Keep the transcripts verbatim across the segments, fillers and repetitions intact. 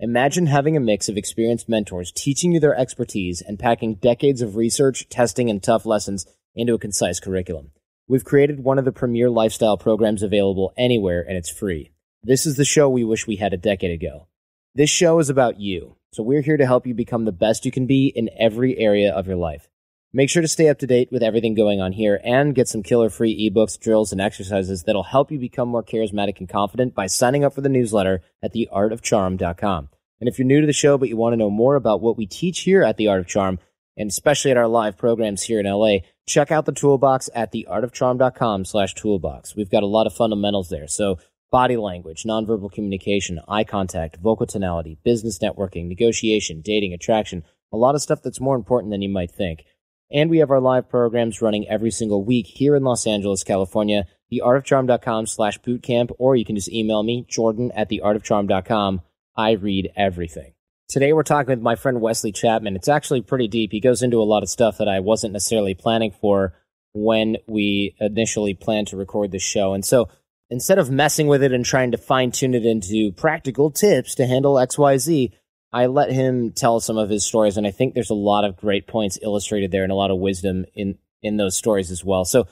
Imagine having a mix of experienced mentors teaching you their expertise and packing decades of research, testing, and tough lessons into a concise curriculum. We've created one of the premier lifestyle programs available anywhere, and it's free. This is the show we wish we had a decade ago. This show is about you, so we're here to help you become the best you can be in every area of your life. Make sure to stay up to date with everything going on here and get some killer free ebooks, drills, and exercises that'll help you become more charismatic and confident by signing up for the newsletter at the art of charm dot com. And if you're new to the show but you want to know more about what we teach here at The Art of Charm, and especially at our live programs here in L A, check out the toolbox at the art of charm dot com slash toolbox. We've got a lot of fundamentals there. So body language, nonverbal communication, eye contact, vocal tonality, business networking, negotiation, dating, attraction, a lot of stuff that's more important than you might think. And we have our live programs running every single week here in Los Angeles, California, the art of charm dot com slash bootcamp, or you can just email me, Jordan at the art of charm dot com. I read everything. Today we're talking with my friend Wesley Chapman. It's actually pretty deep. He goes into a lot of stuff that I wasn't necessarily planning for when we initially planned to record this show. And so instead of messing with it and trying to fine-tune it into practical tips to handle X Y Z, I let him tell some of his stories, and I think there's a lot of great points illustrated there and a lot of wisdom in, in those stories as well. So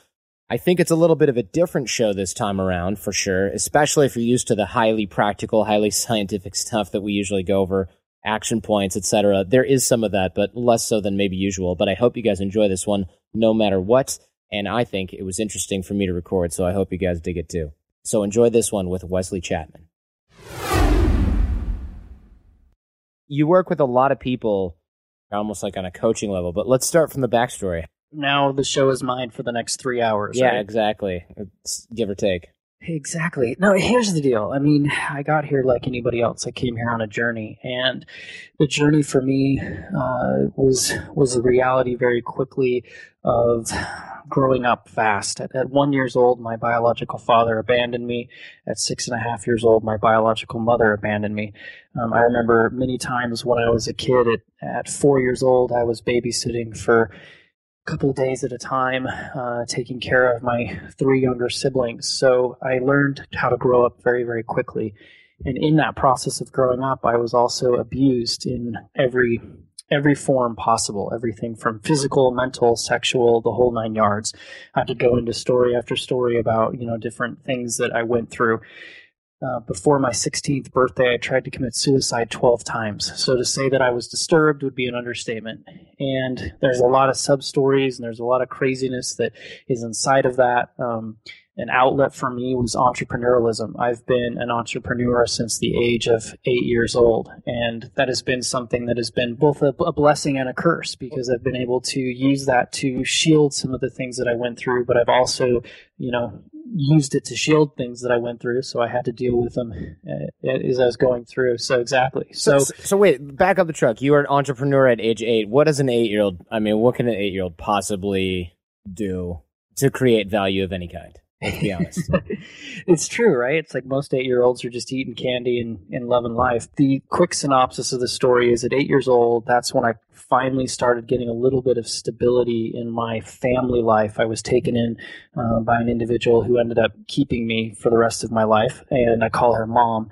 I think it's a little bit of a different show this time around, for sure, especially if you're used to the highly practical, highly scientific stuff that we usually go over, action points, et cetera. There is some of that, but less so than maybe usual. But I hope you guys enjoy this one no matter what, and I think it was interesting for me to record, so I hope you guys dig it too. So enjoy this one with Wesley Chapman. You work with a lot of people, almost like on a coaching level, but let's start from the backstory. Now the show is mine for the next three hours. Yeah, right? Exactly. It's give or take. Exactly. No, here's the deal. I mean, I got here like anybody else. I came here on a journey, and the journey for me uh, was was a reality very quickly of growing up fast. At, at one years old, my biological father abandoned me. At six and a half years old, my biological mother abandoned me. Um, I remember many times when I was a kid, at, at four years old, I was babysitting for couple of days at a time, uh, taking care of my three younger siblings. So I learned how to grow up very, very quickly. And in that process of growing up, I was also abused in every every form possible, everything from physical, mental, sexual, the whole nine yards. I had to go into story after story about, you know, different things that I went through. Uh, before my sixteenth birthday, I tried to commit suicide twelve times. So to say that I was disturbed would be an understatement. And there's a lot of sub-stories, and there's a lot of craziness that is inside of that. Um, an outlet for me was entrepreneurialism. I've been an entrepreneur since the age of eight years old. And that has been something that has been both a, a blessing and a curse, because I've been able to use that to shield some of the things that I went through. But I've also, you know, used it to shield things that I went through, so I had to deal with them uh, as I was going through. So exactly. So, so so wait, back up the truck. You were an entrepreneur at age eight. What does an eight-year-old, I mean, what can an eight-year-old possibly do to create value of any kind? Let's be honest. It's true, right? It's like most eight-year-olds are just eating candy and, and loving life. The quick synopsis of the story is at eight years old, that's when I finally started getting a little bit of stability in my family life. I was taken in uh, by an individual who ended up keeping me for the rest of my life, and I call her Mom.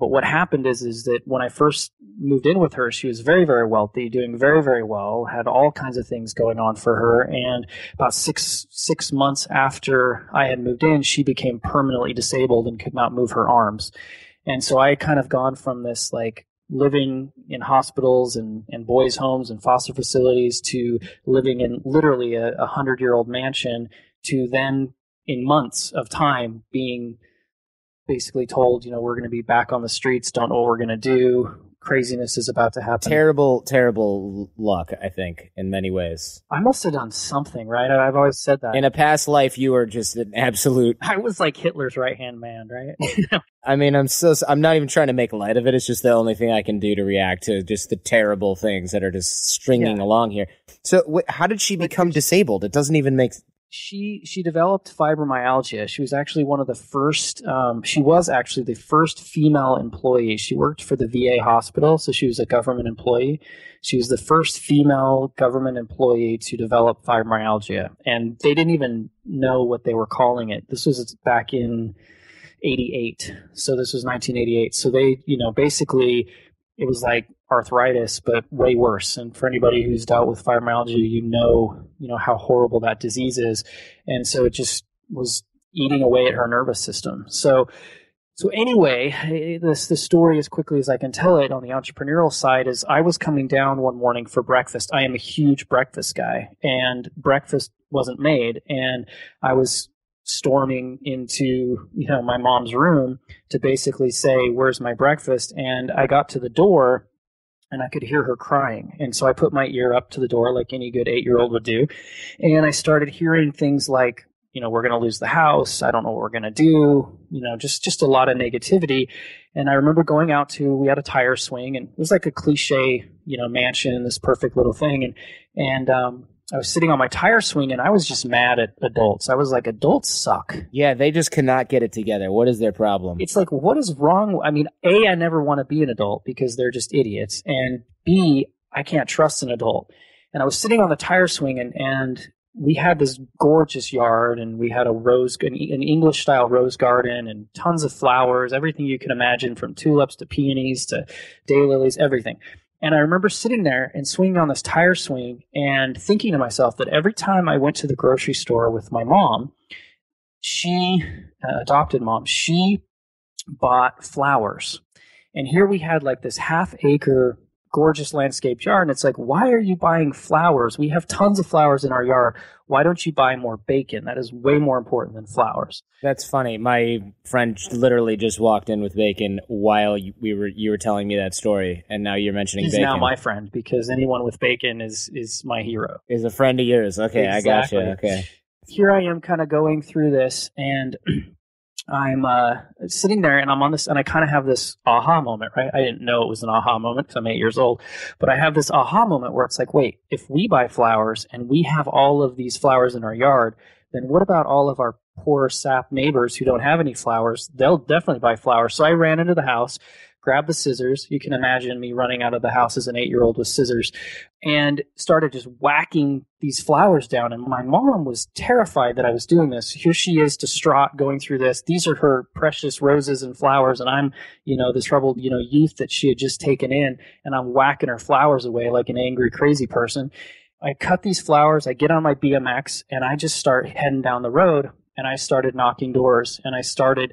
But what happened is, is that when I first moved in with her, she was very, very wealthy, doing very, very well, had all kinds of things going on for her. And about six six months after I had moved in, she became permanently disabled and could not move her arms. And so I had kind of gone from this like living in hospitals and, and boys' homes and foster facilities to living in literally a hundred-year-old mansion to then in months of time being basically told, you know, we're going to be back on the streets, don't know what we're going to do, craziness is about to happen. Terrible, terrible luck, I think, in many ways. I must have done something, right? I've always said that. In a past life, you were just an absolute... I was like Hitler's right-hand man, right? I mean, I'm so, I'm not even trying to make light of it. It's just the only thing I can do to react to just the terrible things that are just stringing yeah. along here. So wh- how did she become disabled? It doesn't even make... She she developed fibromyalgia. She was actually one of the first, um, she was actually the first female employee. She worked for the V A hospital, so she was a government employee. She was the first female government employee to develop fibromyalgia. And they didn't even know what they were calling it. This was back in eighty-eight. So this was nineteen eighty-eight. So they, you know, basically it was like arthritis, but way worse. And for anybody who's dealt with fibromyalgia, you know, you know how horrible that disease is. And so it just was eating away at her nervous system. So, so anyway, this the story as quickly as I can tell it on the entrepreneurial side is I was coming down one morning for breakfast. I am a huge breakfast guy, and breakfast wasn't made, and I was storming into, you know, my mom's room to basically say, "Where's my breakfast?" And I got to the door, and I could hear her crying. And so I put my ear up to the door like any good eight-year-old would do. And I started hearing things like, you know, we're going to lose the house. I don't know what we're going to do. You know, just, just a lot of negativity. And I remember going out to, we had a tire swing, and it was like a cliche, you know, mansion, this perfect little thing. And, and, um, I was sitting on my tire swing, and I was just mad at adults. I was like, adults suck. Yeah, they just cannot get it together. What is their problem? It's like, what is wrong? I mean, A, I never want to be an adult because they're just idiots. And B, I can't trust an adult. And I was sitting on the tire swing, and, and we had this gorgeous yard, and we had a rose, an English-style rose garden, and tons of flowers, everything you can imagine, from tulips to peonies to daylilies, everything. And I remember sitting there and swinging on this tire swing and thinking to myself that every time I went to the grocery store with my mom, she, uh, adopted mom, she bought flowers. And here we had like this half acre gorgeous landscaped yard. And it's like, why are you buying flowers? We have tons of flowers in our yard. Why don't you buy more bacon? That is way more important than flowers. That's funny. My friend literally just walked in with bacon while we were you were telling me that story, and now you're mentioning He's bacon. He's now my friend, because anyone with bacon is is my hero. Is a friend of yours. Okay, exactly. I gotcha. Okay. Here I am kind of going through this, and I'm uh, sitting there, and I'm on this, and I kind of have this aha moment, right? I didn't know it was an aha moment because I'm eight years old, but I have this aha moment where it's like, wait, if we buy flowers and we have all of these flowers in our yard, then what about all of our poor sap neighbors who don't have any flowers? They'll definitely buy flowers. So I ran into the house, grabbed the scissors. You can imagine me running out of the house as an eight-year-old with scissors, and started just whacking these flowers down. And my mom was terrified that I was doing this. Here she is, distraught, going through this. These are her precious roses and flowers, and I'm, you know, this troubled, you know, youth that she had just taken in, and I'm whacking her flowers away like an angry, crazy person. I cut these flowers. I get on my B M X, and I just start heading down the road, and I started knocking doors, and I started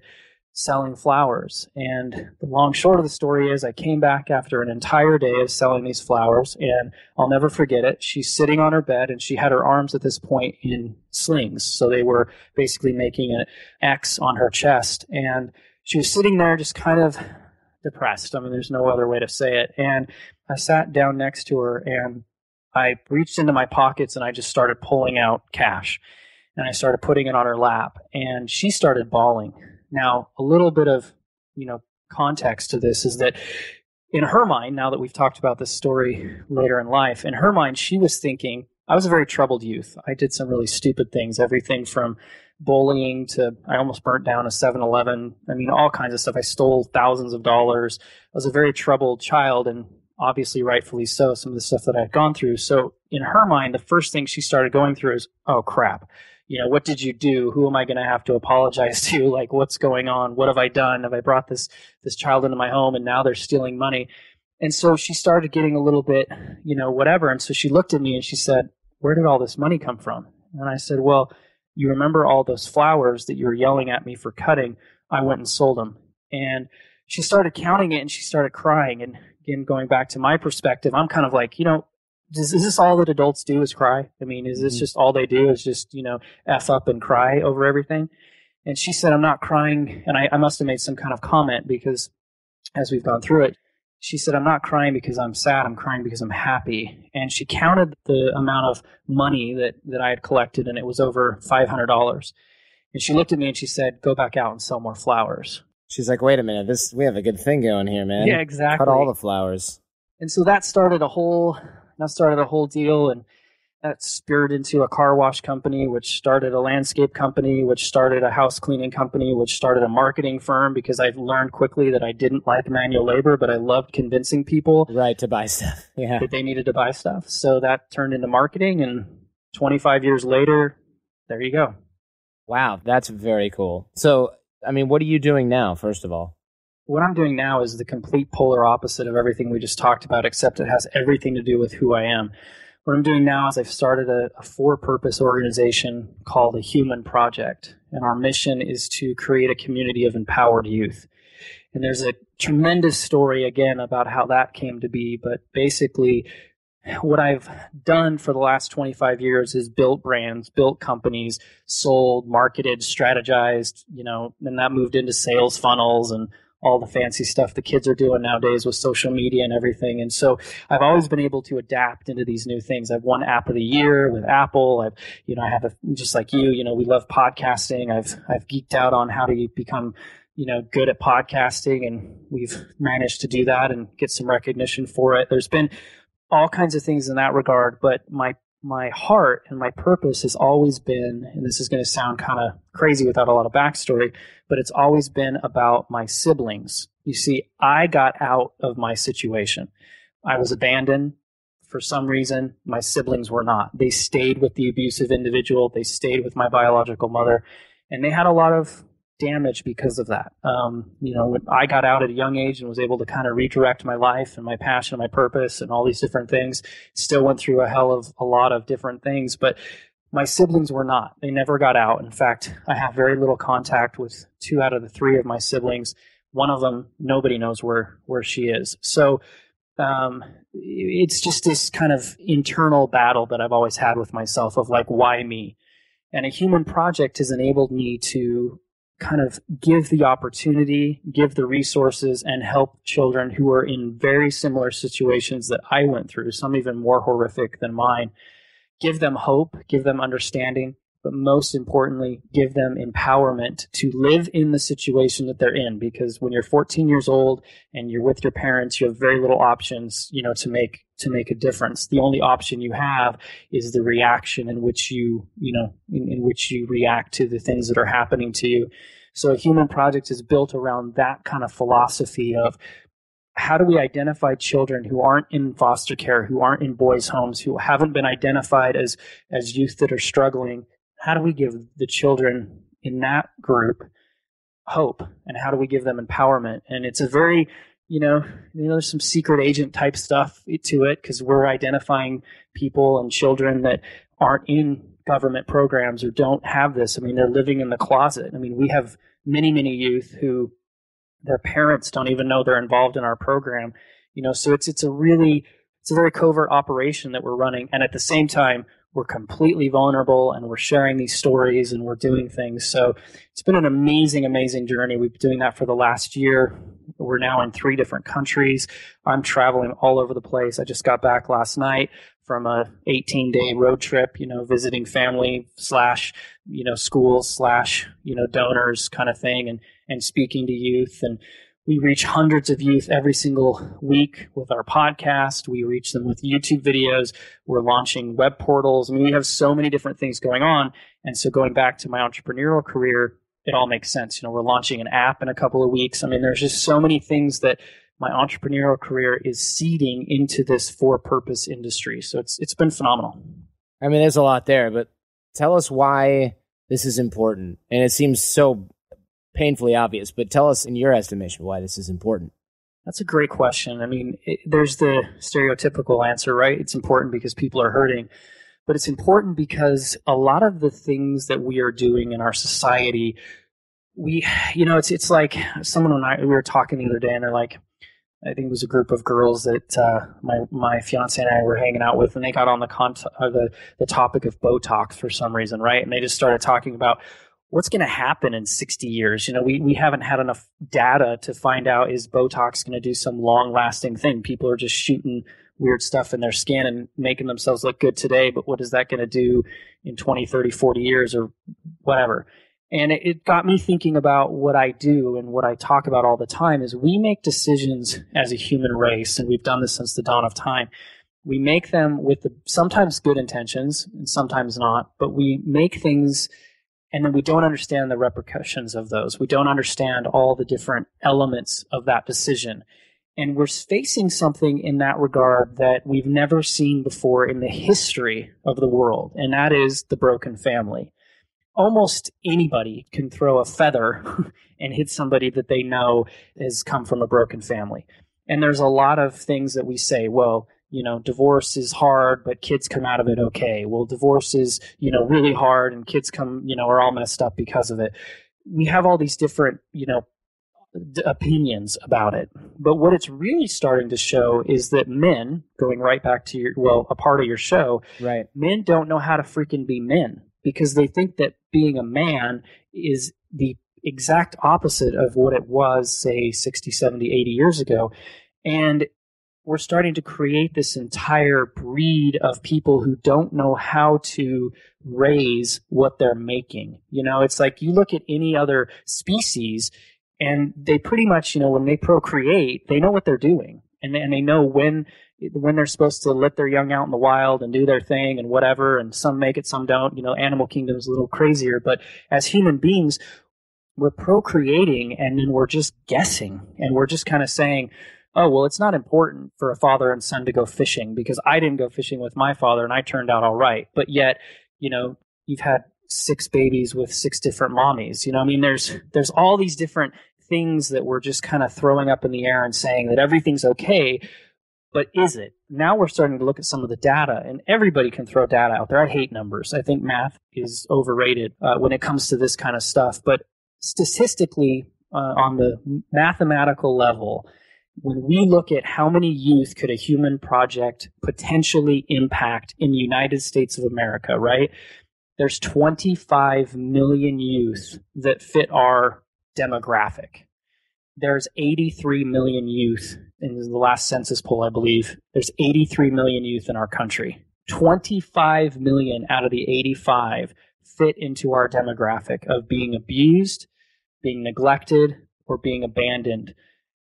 selling flowers. And the long short of the story is I came back after an entire day of selling these flowers, and I'll never forget it. She's sitting on her bed, and she had her arms at this point in slings. So they were basically making an X on her chest. And she was sitting there just kind of depressed. I mean, there's no other way to say it. And I sat down next to her, and I reached into my pockets, and I just started pulling out cash. And I started putting it on her lap, and she started bawling. Now, a little bit of, you know, context to this is that in her mind, now that we've talked about this story later in life, in her mind, she was thinking, I was a very troubled youth. I did some really stupid things, everything from bullying to I almost burnt down a seven eleven. I mean, all kinds of stuff. I stole thousands of dollars. I was a very troubled child, and obviously rightfully so, some of the stuff that I had gone through. So in her mind, the first thing she started going through is, oh, crap. You know, what did you do? Who am I going to have to apologize to? Like, what's going on? What have I done? Have I brought this this child into my home, and now they're stealing money? And so she started getting a little bit, you know, whatever. And so she looked at me and she said, where did all this money come from? And I said, well, you remember all those flowers that you were yelling at me for cutting? I went and sold them. And she started counting it, and she started crying. And again, going back to my perspective, I'm kind of like, you know, Does, is this all that adults do is cry? I mean, is this just all they do is just, you know, F up and cry over everything? And she said, I'm not crying. And I, I must have made some kind of comment, because as we've gone through it, she said, I'm not crying because I'm sad. I'm crying because I'm happy. And she counted the amount of money that, that I had collected, and it was over five hundred dollars. And she looked at me and she said, go back out and sell more flowers. She's like, wait a minute, this we have a good thing going here, man. Yeah, exactly. Cut all the flowers. And so that started a whole, that started a whole deal, and that spurred into a car wash company, which started a landscape company, which started a house cleaning company, which started a marketing firm, because I learned quickly that I didn't like manual labor, but I loved convincing people. Right, to buy stuff. Yeah. That they needed to buy stuff. So that turned into marketing, and twenty-five years later, there you go. Wow, that's very cool. So, I mean, what are you doing now, first of all? What I'm doing now is the complete polar opposite of everything we just talked about, except it has everything to do with who I am. What I'm doing now is I've started a, a for-purpose organization called A Human Project, and our mission is to create a community of empowered youth. And there's a tremendous story, again, about how that came to be, but basically what I've done for the last twenty-five years is built brands, built companies, sold, marketed, strategized, you know, and that moved into sales funnels and all the fancy stuff the kids are doing nowadays with social media and everything. And so I've always been able to adapt into these new things. I've won App of the Year with Apple. I've, you know, I have a, just like you, you know, we love podcasting. I've, I've geeked out on how to become, you know, good at podcasting, and we've managed to do that and get some recognition for it. There's been all kinds of things in that regard, but my, my heart and my purpose has always been, and this is going to sound kind of crazy without a lot of backstory, but it's always been about my siblings. You see, I got out of my situation. I was abandoned for some reason. My siblings were not. They stayed with the abusive individual. They stayed with my biological mother, and they had a lot of damage because of that. Um, you know, when I got out at a young age and was able to kind of redirect my life and my passion and my purpose and all these different things, still went through a hell of a lot of different things, but my siblings were not. They never got out. In fact, I have very little contact with two out of the three of my siblings. One of them, nobody knows where, where she is. So um, it's just this kind of internal battle that I've always had with myself of like, why me? And A Human Project has enabled me to kind of give the opportunity, give the resources, and help children who are in very similar situations that I went through, some even more horrific than mine. Give them hope, give them understanding, but most importantly, give them empowerment to live in the situation that they're in. Because when you're fourteen years old and you're with your parents, you have very little options, you know, to make to make a difference. The only option you have is the reaction in which you, you know, in, in which you react to the things that are happening to you. So A Human Project is built around that kind of philosophy of how do we identify children who aren't in foster care, who aren't in boys' homes, who haven't been identified as, as youth that are struggling? How do we give the children in that group hope, and how do we give them empowerment? And it's a very, you know, you know, there's some secret agent type stuff to it, because we're identifying people and children that aren't in government programs or don't have this. I mean, they're living in the closet. I mean, we have many, many youth who their parents don't even know they're involved in our program, you know, so it's, it's a really, it's a very covert operation that we're running. And at the same time, we're completely vulnerable, and we're sharing these stories, and we're doing things. So it's been an amazing, amazing journey. We've been doing that for the last year. We're now in three different countries. I'm traveling all over the place. I just got back last night from a eighteen day road trip, you know, visiting family slash, you know, schools slash, you know, donors kind of thing, and, and speaking to youth. And we reach hundreds of youth every single week with our podcast. We reach them with YouTube videos. We're launching web portals. I mean, we have so many different things going on. And so going back to my entrepreneurial career, it all makes sense. You know, we're launching an app in a couple of weeks. I mean, there's just so many things that my entrepreneurial career is seeding into this for-purpose industry. So it's it's been phenomenal. I mean, there's a lot there, but tell us why this is important. And it seems so painfully obvious, but tell us in your estimation why this is important. That's a great question. I mean, it, there's the stereotypical answer, right? It's important because people are hurting, but it's important because a lot of the things that we are doing in our society, we, you know, it's it's like someone and I, we were talking the other day, and they're like, I think it was a group of girls that uh, my my fiance and I were hanging out with, and they got on the, con- or the the topic of Botox for some reason, right? And they just started talking about what's going to happen in sixty years? You know, we, we haven't had enough data to find out, is Botox going to do some long lasting thing? People are just shooting weird stuff in their skin and making themselves look good today. But what is that going to do in twenty, thirty, forty years or whatever? And it, it got me thinking about what I do and what I talk about all the time is we make decisions as a human race. And we've done this since the dawn of time. We make them with the, sometimes good intentions and sometimes not, but we make things and then we don't understand the repercussions of those. We don't understand all the different elements of that decision. And we're facing something in that regard that we've never seen before in the history of the world, and that is the broken family. Almost anybody can throw a feather and hit somebody that they know has come from a broken family. And there's a lot of things that we say, well, you know, divorce is hard, but kids come out of it okay. Well, divorce is, you know, really hard and kids come, you know, are all messed up because of it. We have all these different, you know, d- opinions about it. But what it's really starting to show is that men, going right back to your, well, a part of your show, right? Men don't know how to freaking be men because they think that being a man is the exact opposite of what it was, say, sixty, seventy, eighty years ago. And we're starting to create this entire breed of people who don't know how to raise what they're making. You know, it's like you look at any other species and they pretty much, you know, when they procreate, they know what they're doing. And and they know when when they're supposed to let their young out in the wild and do their thing and whatever. And some make it, some don't. You know, animal kingdom's a little crazier. But as human beings, we're procreating and then we're just guessing. And we're just kind of saying, oh, well, it's not important for a father and son to go fishing because I didn't go fishing with my father and I turned out all right. But yet, you know, you've had six babies with six different mommies. You know, I mean, there's there's all these different things that we're just kind of throwing up in the air and saying that everything's okay. But is it? Now we're starting to look at some of the data, and everybody can throw data out there. I hate numbers. I think math is overrated uh, when it comes to this kind of stuff. But statistically, uh, on the mathematical level, when we look at how many youth could a human project potentially impact in the United States of America, right? There's twenty-five million youth that fit our demographic. There's eighty-three million youth in the last census poll, I believe. There's eighty-three million youth in our country. twenty-five million out of the eighty-five fit into our demographic of being abused, being neglected, or being abandoned.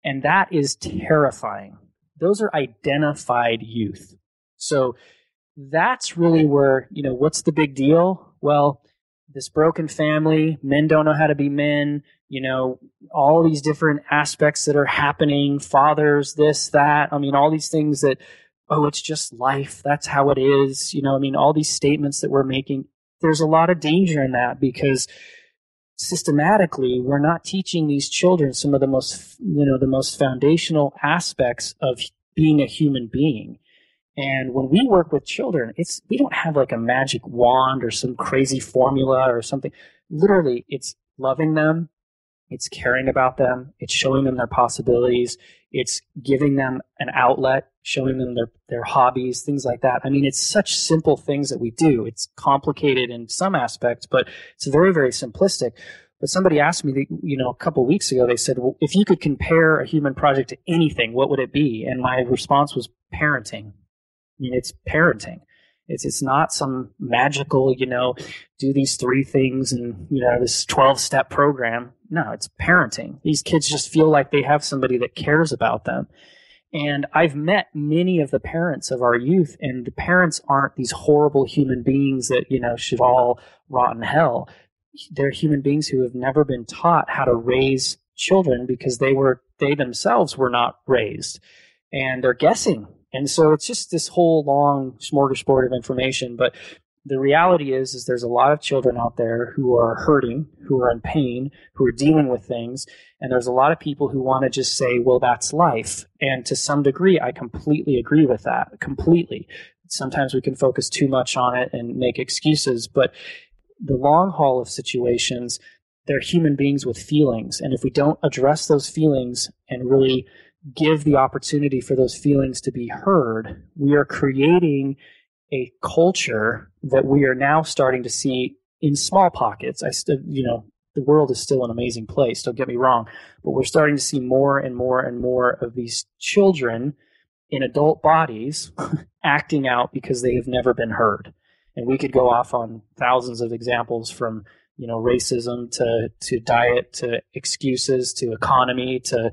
And that is terrifying. Those are identified youth. So that's really where, you know, what's the big deal? Well, this broken family, men don't know how to be men, you know, all these different aspects that are happening, fathers, this, that. I mean, all these things that, oh, it's just life. That's how it is. You know, I mean, all these statements that we're making, there's a lot of danger in that because systematically, we're not teaching these children some of the most, you know, the most foundational aspects of being a human being. And when we work with children, it's we don't have like a magic wand or some crazy formula or something. Literally, it's loving them, it's caring about them, it's showing them their possibilities, it's giving them an outlet, showing them their, their hobbies, things like that. I mean, it's such simple things that we do. It's complicated in some aspects, but it's very, very simplistic. But somebody asked me, you know, a couple of weeks ago, they said, well, if you could compare a human project to anything, what would it be? And my response was parenting. I mean, it's parenting. It's it's not some magical, you know, do these three things and, you know, this twelve-step program. No, it's parenting. These kids just feel like they have somebody that cares about them. And I've met many of the parents of our youth, and the parents aren't these horrible human beings that, you know, should all rot in hell. They're human beings who have never been taught how to raise children because they were they themselves were not raised. And they're guessing. And so it's just this whole long smorgasbord of information. But the reality is, is there's a lot of children out there who are hurting, who are in pain, who are dealing with things. And there's a lot of people who want to just say, well, that's life. And to some degree, I completely agree with that, completely. Sometimes we can focus too much on it and make excuses. But the long haul of situations, they're human beings with feelings. And if we don't address those feelings and really give the opportunity for those feelings to be heard, we are creating a culture that we are now starting to see in small pockets. I still, you know, the world is still an amazing place, don't get me wrong, but we're starting to see more and more and more of these children in adult bodies acting out because they have never been heard. And we could go off on thousands of examples from, you know, racism to, to diet, to excuses, to economy, to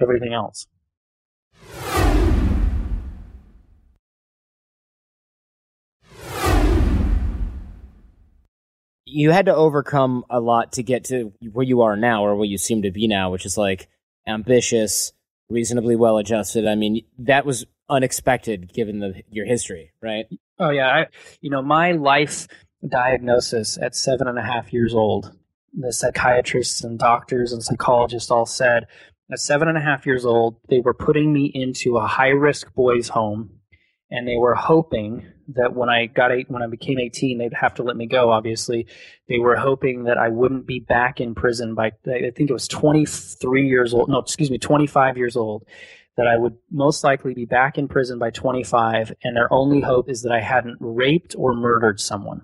everything else. You had to overcome a lot to get to where you are now, or where you seem to be now, which is like ambitious, reasonably well-adjusted. I mean, that was unexpected given the, your history, right? Oh, yeah. I, you know, my life diagnosis at seven and a half years old, the psychiatrists and doctors and psychologists all said, at seven and a half years old, they were putting me into a high-risk boys' home, and they were hoping that when I got eight, when I became eighteen, they'd have to let me go, obviously. They were hoping that I wouldn't be back in prison by, I think it was twenty-three years old, no, excuse me, twenty-five years old, that I would most likely be back in prison by twenty-five, and their only hope is that I hadn't raped or murdered someone.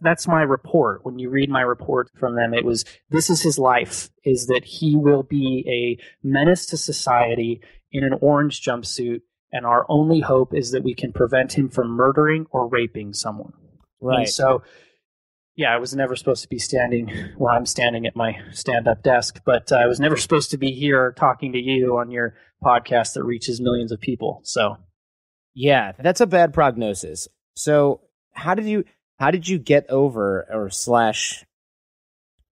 That's my report. When you read my report from them, it was, this is his life, is that he will be a menace to society in an orange jumpsuit, and our only hope is that we can prevent him from murdering or raping someone. Right. And so, yeah, I was never supposed to be standing, well, I'm standing at my stand-up desk, but uh, I was never supposed to be here talking to you on your podcast that reaches millions of people. So, yeah, that's a bad prognosis. So how did you, how did you get over or slash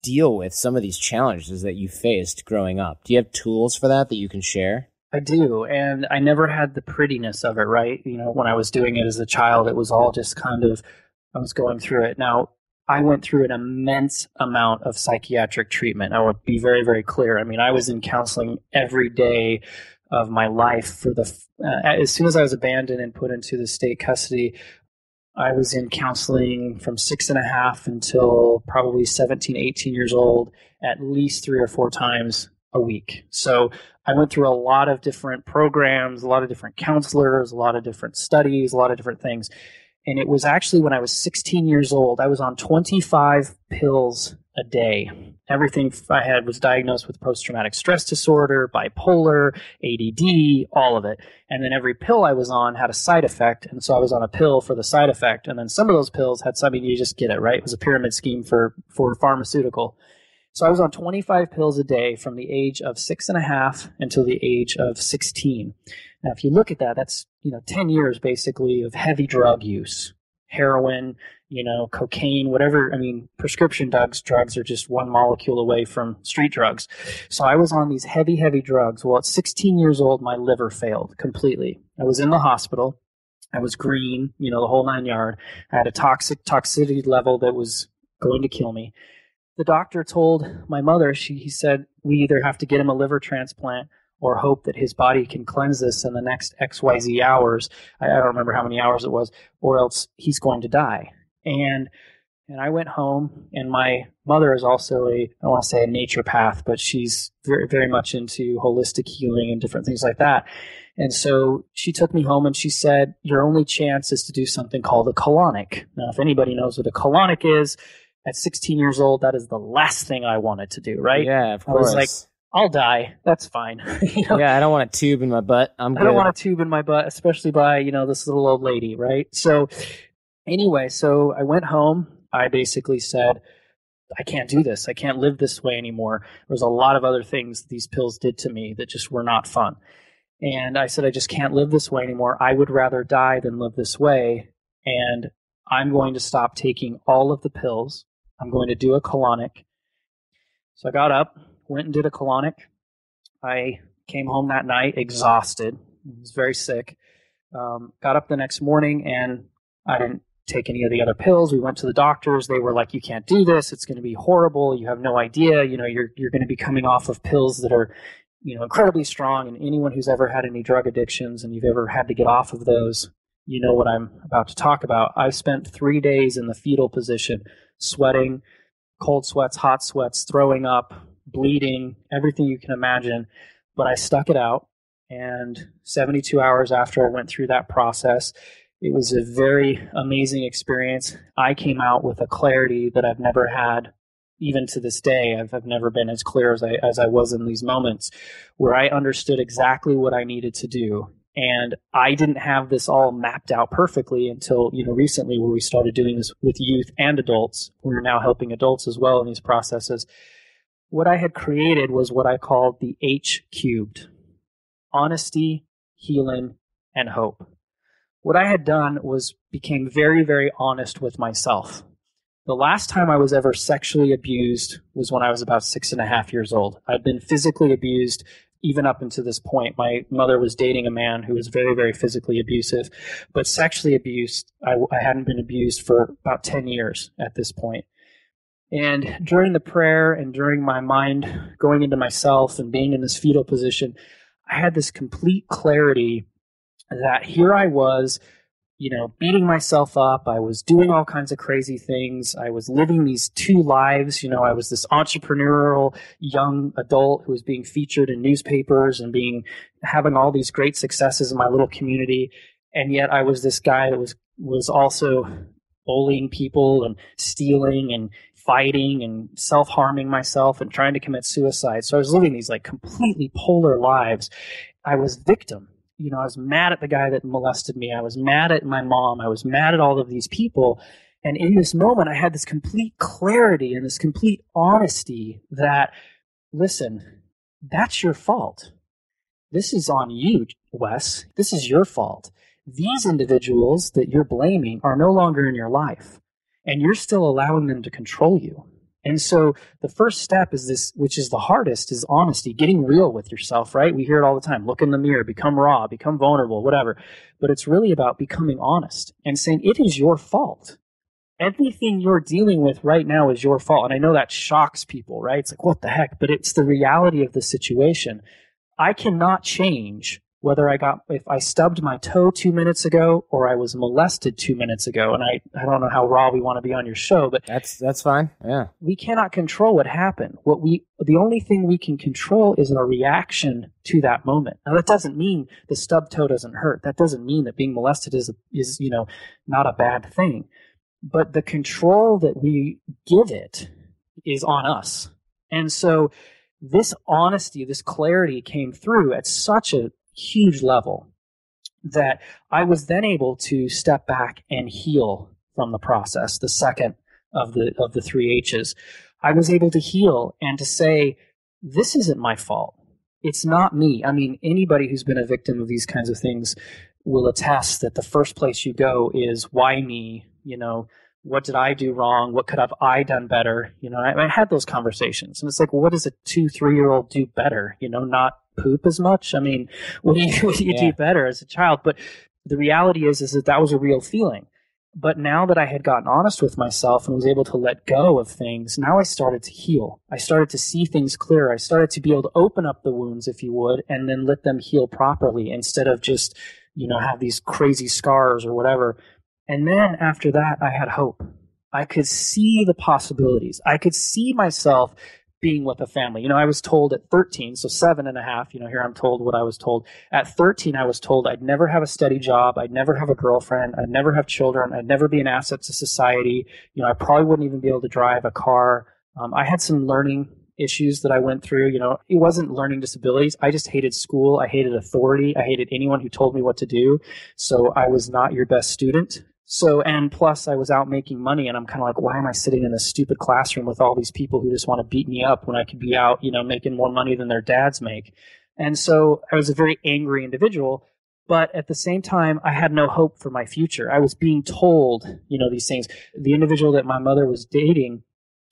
deal with some of these challenges that you faced growing up? Do you have tools for that that you can share? I do, and I never had the prettiness of it, right? You know, when I was doing it as a child, it was all just kind of, I was going through it. Now, I went through an immense amount of psychiatric treatment. I would be very, very clear. I mean, I was in counseling every day of my life. For the uh, as soon as I was abandoned and put into the state custody, I was in counseling from six and a half until probably seventeen, eighteen years old, at least three or four times a week. So I went through a lot of different programs, a lot of different counselors, a lot of different studies, a lot of different things. And it was actually when I was sixteen years old, I was on twenty-five pills a day. Everything I had was diagnosed with post-traumatic stress disorder, bipolar, A D D, all of it. And then every pill I was on had a side effect. And so I was on a pill for the side effect. And then some of those pills had something, you just get it, right? It was a pyramid scheme for, for pharmaceutical. So I was on twenty-five pills a day from the age of six and a half until the age of sixteen. Now, if you look at that, that's, you know, ten years basically of heavy drug use, heroin, you know, cocaine, whatever. I mean, prescription drugs, drugs are just one molecule away from street drugs. So I was on these heavy, heavy drugs. Well, at sixteen years old, my liver failed completely. I was in the hospital. I was green, you know, the whole nine yard. I had a toxic toxicity level that was going to kill me. The doctor told my mother, she, he said, we either have to get him a liver transplant or hope that his body can cleanse this in the next X Y Z hours. I, I don't remember how many hours it was, or else he's going to die. And and I went home, and my mother is also a, I don't want to say a naturopath, but she's very, very much into holistic healing and different things like that. And so she took me home, and she said, your only chance is to do something called a colonic. Now, if anybody knows what a colonic is, at sixteen years old, that is the last thing I wanted to do, right? Yeah, of course. I was like, I'll die. That's fine. You know? Yeah, I don't want a tube in my butt. I'm good. I don't want a tube in my butt, especially by, you know, this little old lady, right? So anyway, so I went home. I basically said, I can't do this. I can't live this way anymore. There was a lot of other things these pills did to me that just were not fun. And I said, I just can't live this way anymore. I would rather die than live this way. And I'm going to stop taking all of the pills. I'm going to do a colonic. So I got up, went and did a colonic. I came home that night exhausted. I was very sick. Um, got up the next morning, and I didn't take any of the other pills. We went to the doctors. They were like, you can't do this. It's going to be horrible. You have no idea. You know, you're you're going to be coming off of pills that are, you know, incredibly strong. And anyone who's ever had any drug addictions and you've ever had to get off of those, you know what I'm about to talk about. I spent three days in the fetal position, sweating, cold sweats, hot sweats, throwing up, bleeding, everything you can imagine. But I stuck it out, and seventy-two hours after I went through that process, It was a very amazing experience. I came out with a clarity that I've never had, even to this day. I've, I've never been as clear as I, as I was in these moments, where I understood exactly what I needed to do. And I didn't have this all mapped out perfectly until, you know, recently, where we started doing this with youth and adults. We're now helping adults as well in these processes. What I had created was what I called the H cubed: honesty, healing, and hope. What I had done was became very, very honest with myself. The last time I was ever sexually abused was when I was about six and a half years old. I'd been physically abused even up until this point. My mother was dating a man who was very, very physically abusive, but sexually abused, I, I hadn't been abused for about ten years at this point. And during the prayer and during my mind going into myself and being in this fetal position, I had this complete clarity that here I was, you know, beating myself up. I was doing all kinds of crazy things. I was living these two lives. You know, I was this entrepreneurial young adult who was being featured in newspapers and being having all these great successes in my little community. And yet I was this guy that was, was also bullying people and stealing and fighting and self-harming myself and trying to commit suicide. So I was living these like completely polar lives. I was victim. You know, I was mad at the guy that molested me. I was mad at my mom. I was mad at all of these people. And in this moment, I had this complete clarity and this complete honesty that, listen, that's your fault. This is on you, Wes. This is your fault. These individuals that you're blaming are no longer in your life, and you're still allowing them to control you. And so the first step is this, which is the hardest, is honesty, getting real with yourself, right? We hear it all the time. Look in the mirror, become raw, become vulnerable, whatever. But it's really about becoming honest and saying it is your fault. Everything you're dealing with right now is your fault. And I know that shocks people, right? It's like, what the heck? But it's the reality of the situation. I cannot change whether I got, if I stubbed my toe two minutes ago or I was molested two minutes ago. And I, I don't know how raw we want to be on your show, but that's, that's fine. Yeah. We cannot control what happened. What we, the only thing we can control is our reaction to that moment. Now that doesn't mean the stubbed toe doesn't hurt. That doesn't mean that being molested is, a, is, you know, not a bad thing, but the control that we give it is on us. And so this honesty, this clarity came through at such a huge level that I was then able to step back and heal from the process. The second of the of the three H's, I was able to heal and to say, this isn't my fault. It's not me. I mean, anybody who's been a victim of these kinds of things will attest that the first place you go is, why me? You know, what did I do wrong? What could have I done better? You know, I, I had those conversations, and it's like, what does a two, three-year-old do better? You know, not poop as much. I mean, what do you, what do, you yeah. do better as a child? But the reality is, is that that was a real feeling. But now that I had gotten honest with myself and was able to let go of things, now I started to heal. I started to see things clearer. I started to be able to open up the wounds, if you would, and then let them heal properly instead of just, you know, have these crazy scars or whatever. And then after that, I had hope. I could see the possibilities. I could see myself being with a family. You know, I was told at thirteen, so seven and a half, you know, here I'm told what I was told. At thirteen, I was told I'd never have a steady job. I'd never have a girlfriend. I'd never have children. I'd never be an asset to society. You know, I probably wouldn't even be able to drive a car. Um, I had some learning issues that I went through. You know, it wasn't learning disabilities. I just hated school. I hated authority. I hated anyone who told me what to do. So I was not your best student. So, and plus I was out making money, and I'm kind of like, why am I sitting in this stupid classroom with all these people who just want to beat me up when I could be out, you know, making more money than their dads make? And so I was a very angry individual, but at the same time, I had no hope for my future. I was being told, you know, these things. The individual that my mother was dating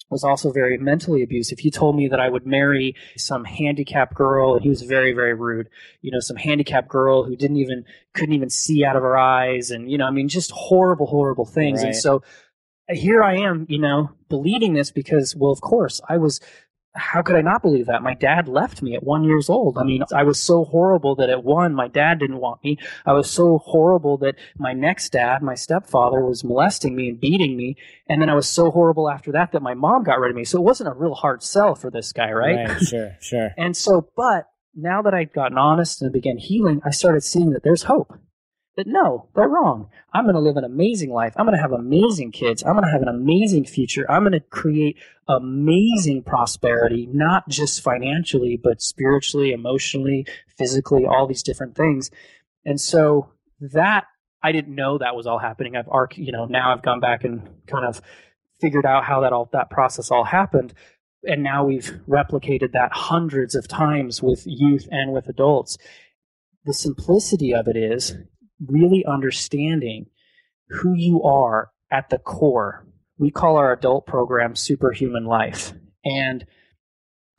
was also very mentally abusive. He told me that I would marry some handicapped girl, and he was very, very rude. You know, some handicapped girl who didn't even, couldn't even see out of her eyes, and, you know, I mean, just horrible, horrible things. Right. And so here I am, you know, believing this because, well, of course, I was, how could I not believe that? My dad left me at one years old. I mean, I was so horrible that at one, my dad didn't want me. I was so horrible that my next dad, my stepfather, was molesting me and beating me. And then I was so horrible after that that my mom got rid of me. So it wasn't a real hard sell for this guy, right? Right, sure, sure. And so, but now that I'd gotten honest and began healing, I started seeing that there's hope. But no, they're wrong. I'm going to live an amazing life. I'm going to have amazing kids. I'm going to have an amazing future. I'm going to create amazing prosperity, not just financially, but spiritually, emotionally, physically, all these different things. And so that, I didn't know that was all happening. I've arc, you know, now I've gone back and kind of figured out how that all, that process all happened. And now we've replicated that hundreds of times with youth and with adults. The simplicity of it is really understanding who you are at the core. We call our adult program Superhuman Life. And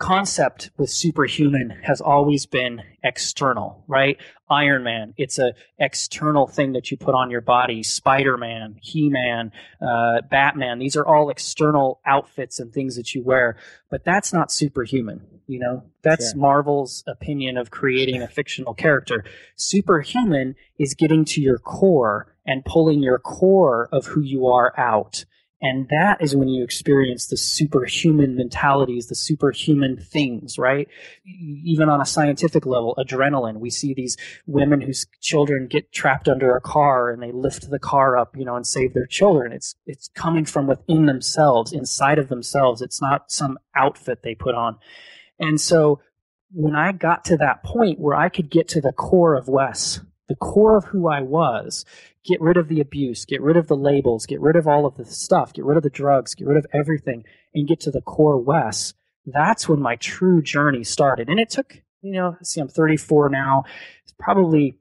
concept with superhuman has always been external, right? Iron Man, it's an external thing that you put on your body. Spider-Man, He-Man, uh, Batman, these are all external outfits and things that you wear. But that's not superhuman, you know? That's yeah. Marvel's opinion of creating a fictional character. Superhuman is getting to your core and pulling your core of who you are out. And that is when you experience the superhuman mentalities, the superhuman things, right? Even on a scientific level, adrenaline. We see these women whose children get trapped under a car and they lift the car up, you know, and save their children. It's it's coming from within themselves, inside of themselves. It's not some outfit they put on. And so when I got to that point where I could get to the core of Wes, the core of who I was, get rid of the abuse, get rid of the labels, get rid of all of the stuff, get rid of the drugs, get rid of everything, and get to the core Wes, that's when my true journey started. And it took, you know, see, I'm thirty-four now, it's probably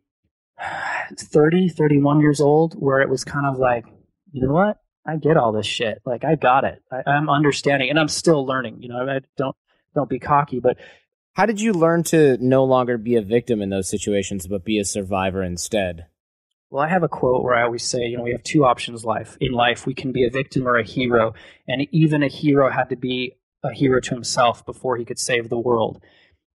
thirty, thirty-one years old, where it was kind of like, you know what? I get all this shit. Like, I got it. I, I'm understanding, and I'm still learning. You know, I don't don't be cocky, but... How did you learn to no longer be a victim in those situations, but be a survivor instead? Well, I have a quote where I always say, you know, we have two options life. In life, we can be a victim or a hero. And even a hero had to be a hero to himself before he could save the world.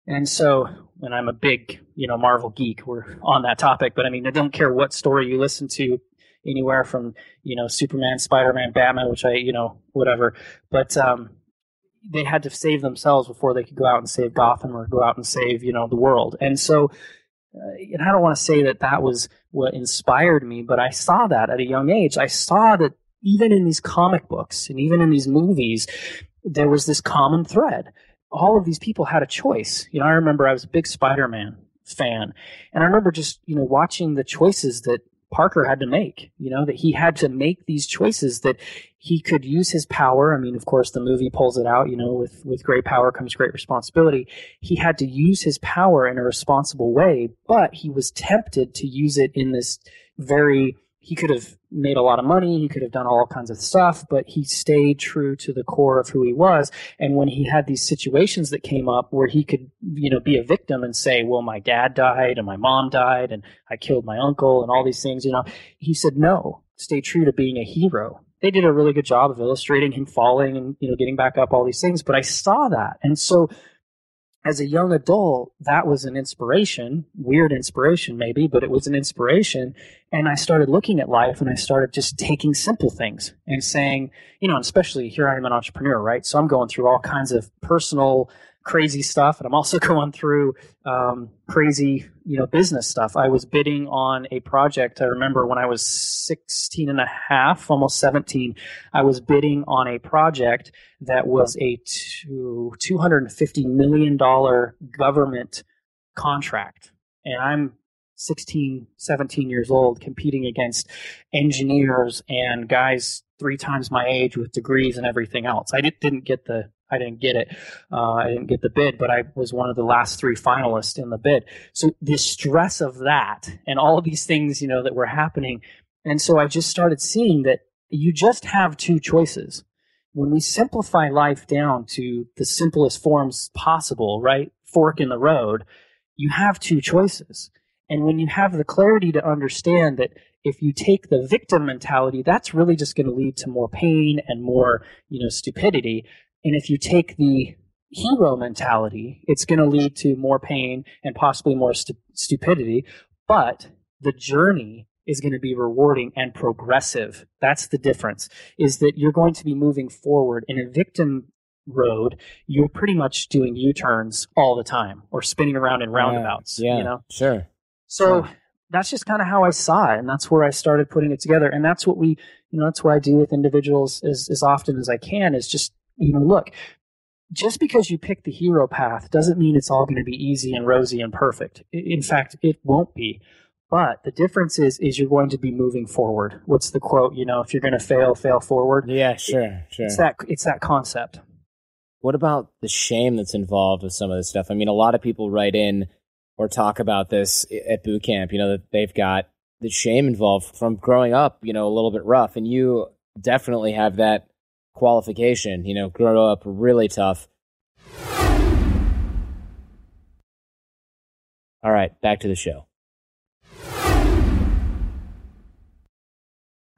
And so, and I'm a big, you know, Marvel geek. We're on that topic. But I mean, I don't care what story you listen to, anywhere from, you know, Superman, Spider-Man, Batman, which I, you know, whatever. But, um, they had to save themselves before they could go out and save Gotham or go out and save, you know, the world. And so, uh, and I don't want to say that that was what inspired me, but I saw that at a young age. I saw that even in these comic books and even in these movies, there was this common thread. All of these people had a choice. You know, I remember I was a big Spider-Man fan, and I remember just, you know, watching the choices that Parker had to make, you know, that he had to make these choices, that he could use his power. I mean, of course, the movie pulls it out, you know, with, with great power comes great responsibility. He had to use his power in a responsible way, but he was tempted to use it in this very, he could have made a lot of money, he could have done all kinds of stuff, but he stayed true to the core of who he was. And when he had these situations that came up where he could, you know, be a victim and say, well, my dad died and my mom died and I killed my uncle and all these things, you know, he said, no, stay true to being a hero. They did a really good job of illustrating him falling and, you know, getting back up, all these things, but I saw that. And so as a young adult, that was an inspiration, weird inspiration maybe, but it was an inspiration. And I started looking at life and I started just taking simple things and saying, you know, and especially here I am an entrepreneur, right? So I'm going through all kinds of personal crazy stuff. And I'm also going through um, crazy, you know, business stuff. I was bidding on a project. I remember when I was sixteen and a half, almost seventeen, I was bidding on a project that was a two hundred fifty million dollars government contract. And I'm sixteen, seventeen years old competing against engineers and guys three times my age with degrees and everything else. I did, didn't get the I didn't get it. Uh, I didn't get the bid, but I was one of the last three finalists in the bid. So the stress of that and all of these things, you know, that were happening. And so I just started seeing that you just have two choices. When we simplify life down to the simplest forms possible, right? Fork in the road, you have two choices. And when you have the clarity to understand that if you take the victim mentality, that's really just going to lead to more pain and more, you know, stupidity. And if you take the hero mentality, it's going to lead to more pain and possibly more stu- stupidity. But the journey is going to be rewarding and progressive. That's the difference, is that you're going to be moving forward. In a victim road, you're pretty much doing U-turns all the time or spinning around in roundabouts. Yeah, yeah, you know? Sure. So sure. that's just kind of how I saw it. And that's where I started putting it together. And that's what we, you know, that's what I do with individuals as, as often as I can, is just, you know, look, just because you pick the hero path doesn't mean it's all going to be easy and rosy and perfect. In fact, it won't be. But the difference is, is you're going to be moving forward. What's the quote? You know, if you're going to fail, fail forward. Yeah, sure, it, sure. It's that, it's that concept. What about the shame that's involved with some of this stuff? I mean, a lot of people write in or talk about this at boot camp, you know, that they've got the shame involved from growing up, you know, a little bit rough. And you definitely have that qualification, you know, grow up really tough. All right, back to the show.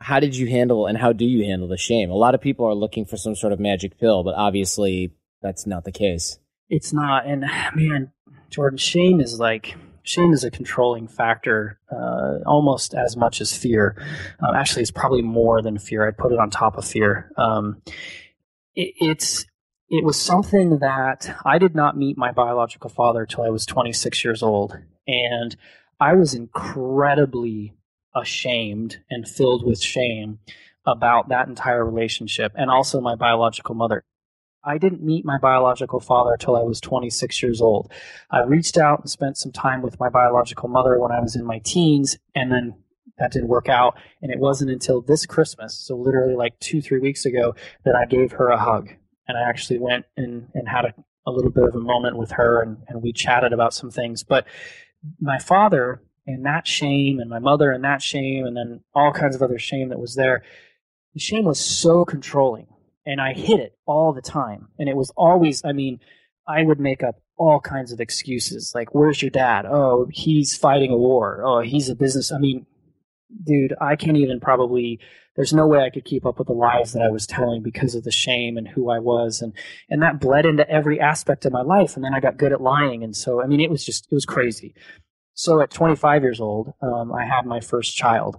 How did you handle and how do you handle the shame? A lot of people are looking for some sort of magic pill, but obviously that's not the case. It's not. And man, Jordan, shame is like, shame is a controlling factor uh, almost as much as fear. Um, actually, it's probably more than fear. I'd put it on top of fear. Um, it, it's it was something that I did not meet my biological father till I was twenty-six years old. And I was incredibly ashamed and filled with shame about that entire relationship, and also my biological mother. I didn't meet my biological father till I was twenty-six years old. I reached out and spent some time with my biological mother when I was in my teens, and then that didn't work out, and it wasn't until this Christmas, so literally like two, three weeks ago, that I gave her a hug. And I actually went and, and had a, a little bit of a moment with her, and, and we chatted about some things. But my father and that shame, and my mother and that shame, and then all kinds of other shame that was there, the shame was so controlling. And I hid it all the time. And it was always, I mean, I would make up all kinds of excuses. Like, where's your dad? Oh, he's fighting a war. Oh, he's a business. I mean, dude, I can't even probably, there's no way I could keep up with the lies that I was telling because of the shame and who I was. And, and that bled into every aspect of my life. And then I got good at lying. And so, I mean, it was just, it was crazy. So at twenty-five years old, um, I had my first child.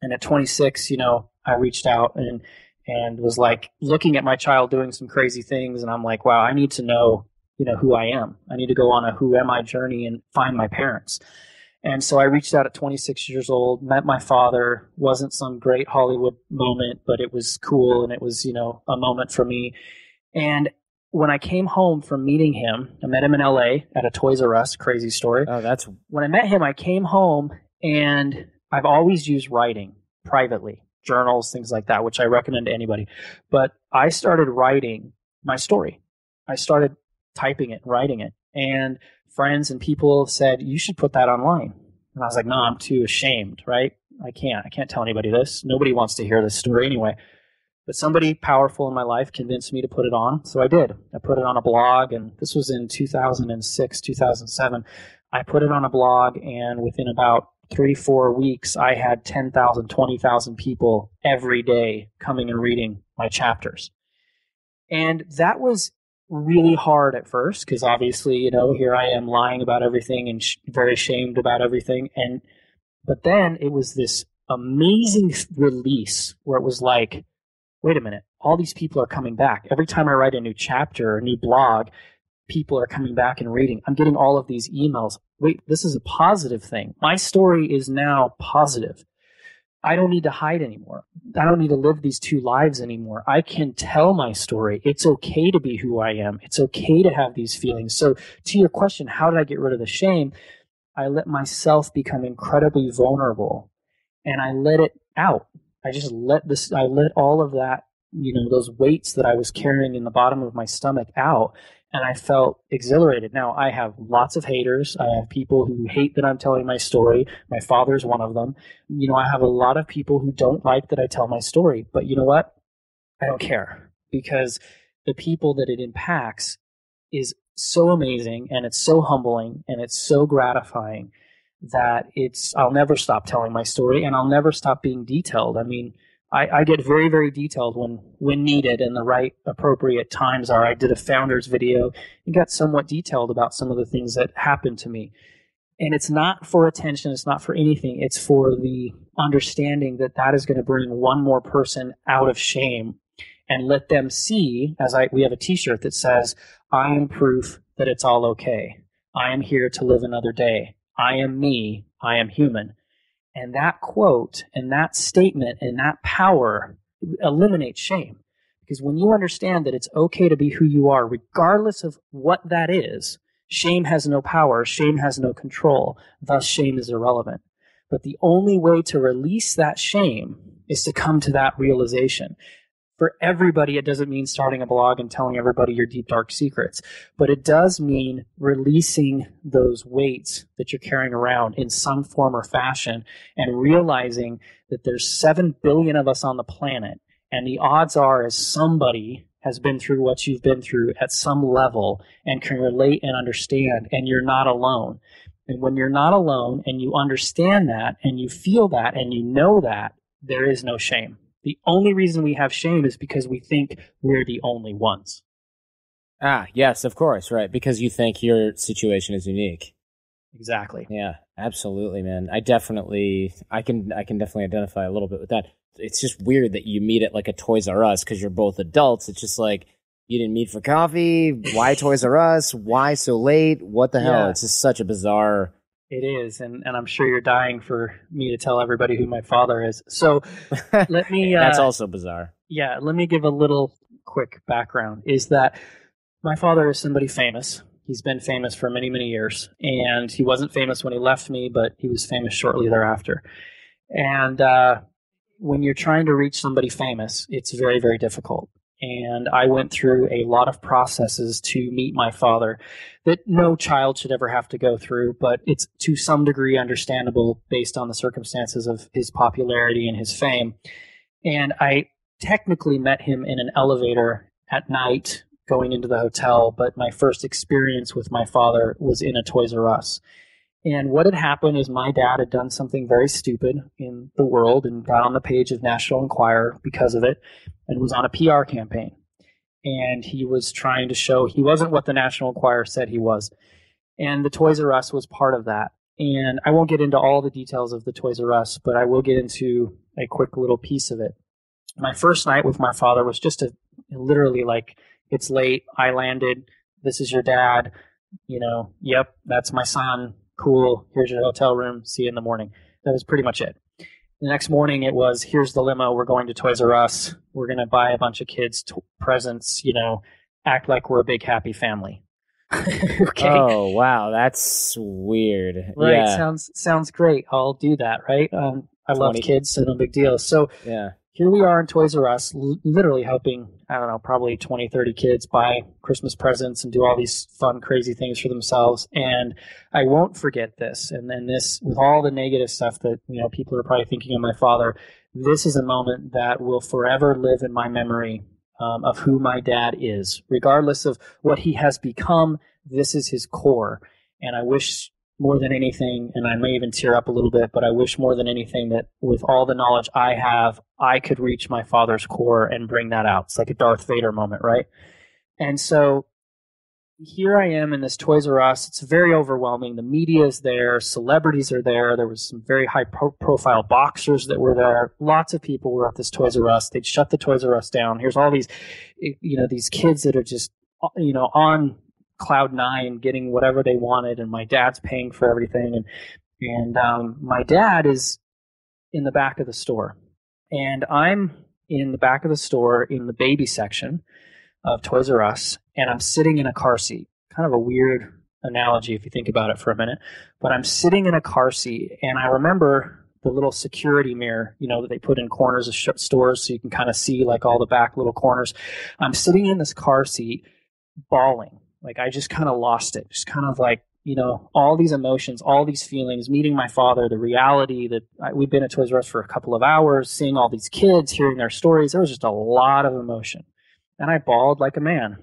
And at twenty-six, you know, I reached out and and was like looking at my child doing some crazy things. And I'm like, wow, I need to know, you know, who I am. I need to go on a who am I journey and find my parents. And so I reached out at twenty-six years old, met my father. Wasn't some great Hollywood moment, but it was cool. And it was, you know, a moment for me. And when I came home from meeting him, I met him in L A at a Toys R Us, crazy story. Oh, that's when I met him, I came home and I've always used writing privately. Journals, things like that, which I recommend to anybody. But I started writing my story. I started typing it, writing it. And friends and people said, you should put that online. And I was like, no, I'm too ashamed, right? I can't. I can't tell anybody this. Nobody wants to hear this story anyway. But somebody powerful in my life convinced me to put it on. So I did. I put it on a blog. And this was in two thousand six, two thousand seven. I put it on a blog. And within about three, four weeks, I had ten thousand, twenty thousand people every day coming and reading my chapters. And that was really hard at first because obviously, you know, here I am lying about everything and sh- very ashamed about everything. And but then it was this amazing release where it was like, wait a minute, all these people are coming back. Every time I write a new chapter or a new blog, people are coming back and reading. I'm getting all of these emails. Wait, this is a positive thing. My story is now positive. I don't need to hide anymore. I don't need to live these two lives anymore. I can tell my story. It's okay to be who I am. It's okay to have these feelings. So to your question, how did I get rid of the shame? I let myself become incredibly vulnerable and I let it out. I just let this, I let all of that, you know, those weights that I was carrying in the bottom of my stomach out. And I felt exhilarated. Now, I have lots of haters. I have people who hate that I'm telling my story. My father's one of them. You know, I have a lot of people who don't like that I tell my story. But you know what? I don't care because the people that it impacts is so amazing and it's so humbling and it's so gratifying that it's I'll never stop telling my story and I'll never stop being detailed. I mean, I, I get very, very detailed when, when needed and the right appropriate times are. I did a founders video and got somewhat detailed about some of the things that happened to me. And it's not for attention. It's not for anything. It's for the understanding that that is going to bring one more person out of shame and let them see, as I we have a T-shirt that says, I am proof that it's all okay. I am here to live another day. I am me. I am human. And that quote and that statement and that power eliminates shame. Because when you understand that it's okay to be who you are, regardless of what that is, shame has no power, shame has no control, thus shame is irrelevant. But the only way to release that shame is to come to that realization. For everybody, it doesn't mean starting a blog and telling everybody your deep, dark secrets. But it does mean releasing those weights that you're carrying around in some form or fashion and realizing that there's seven billion of us on the planet. And the odds are is somebody has been through what you've been through at some level and can relate and understand, and you're not alone. And when you're not alone and you understand that and you feel that and you know that, there is no shame. The only reason we have shame is because we think we're the only ones. Ah, yes, of course, right. Because you think your situation is unique. Exactly. Yeah, absolutely, man. I definitely, I can, I can definitely identify a little bit with that. It's just weird that you meet at like a Toys"R"Us because you're both adults. It's just like, you didn't meet for coffee. Why Toys"R"Us? Why so late? What the hell? Yeah. It's just such a bizarre... It is, and, and I'm sure you're dying for me to tell everybody who my father is. So let me... Uh, That's also bizarre. Yeah, let me give a little quick background, is that my father is somebody famous. He's been famous for many, many years, and he wasn't famous when he left me, but he was famous shortly thereafter. And uh, when you're trying to reach somebody famous, it's very, very difficult. And I went through a lot of processes to meet my father that no child should ever have to go through, but it's to some degree understandable based on the circumstances of his popularity and his fame. And I technically met him in an elevator at night going into the hotel, but my first experience with my father was in a Toys"R"Us. And what had happened is my dad had done something very stupid in the world and got on the page of National Enquirer because of it and was on a P R campaign. And he was trying to show he wasn't what the National Enquirer said he was. And the Toys"R"Us was part of that. And I won't get into all the details of the Toys"R"Us, but I will get into a quick little piece of it. My first night with my father was just a, literally like, it's late, I landed, this is your dad, you know, yep, that's my son. Cool, here's your hotel room, see you in the morning. That was pretty much it. The next morning it was, here's the limo, we're going to Toys"R"Us, we're going to buy a bunch of kids t- presents, you know, act like we're a big happy family. Okay. Oh, wow, that's weird. Right, yeah. sounds sounds great. I'll do that, right? Um, I love kids, so no big deal. So yeah. Here we are in Toys"R"Us, l- literally helping, I don't know, probably twenty, thirty kids buy Christmas presents and do all these fun, crazy things for themselves. And I won't forget this. And then this, with all the negative stuff that, you know, people are probably thinking of my father, this is a moment that will forever live in my memory um, of who my dad is. Regardless of what he has become, this is his core. And I wish... more than anything, and I may even tear up a little bit, but I wish more than anything that with all the knowledge I have, I could reach my father's core and bring that out. It's like a Darth Vader moment, right? And so here I am in this Toys"R"Us. It's very overwhelming. The media is there. Celebrities are there. There was some very high-profile boxers that were there. Lots of people were at this Toys"R"Us. They'd shut the Toys"R"Us down. Here's all these, you know, these kids that are just, you know, on cloud nine, getting whatever they wanted, and my dad's paying for everything, and and um, my dad is in the back of the store, and I'm in the back of the store in the baby section of Toys"R"Us, and I'm sitting in a car seat. Kind of a weird analogy if you think about it for a minute, but I'm sitting in a car seat, and I remember the little security mirror, you know, that they put in corners of sh- stores so you can kind of see like all the back little corners. I'm sitting in this car seat, bawling. Like, I just kind of lost it. Just kind of like, you know, all these emotions, all these feelings, meeting my father, the reality that I, we've been at Toys"R"Us for a couple of hours, seeing all these kids, hearing their stories. There was just a lot of emotion. And I bawled like a man.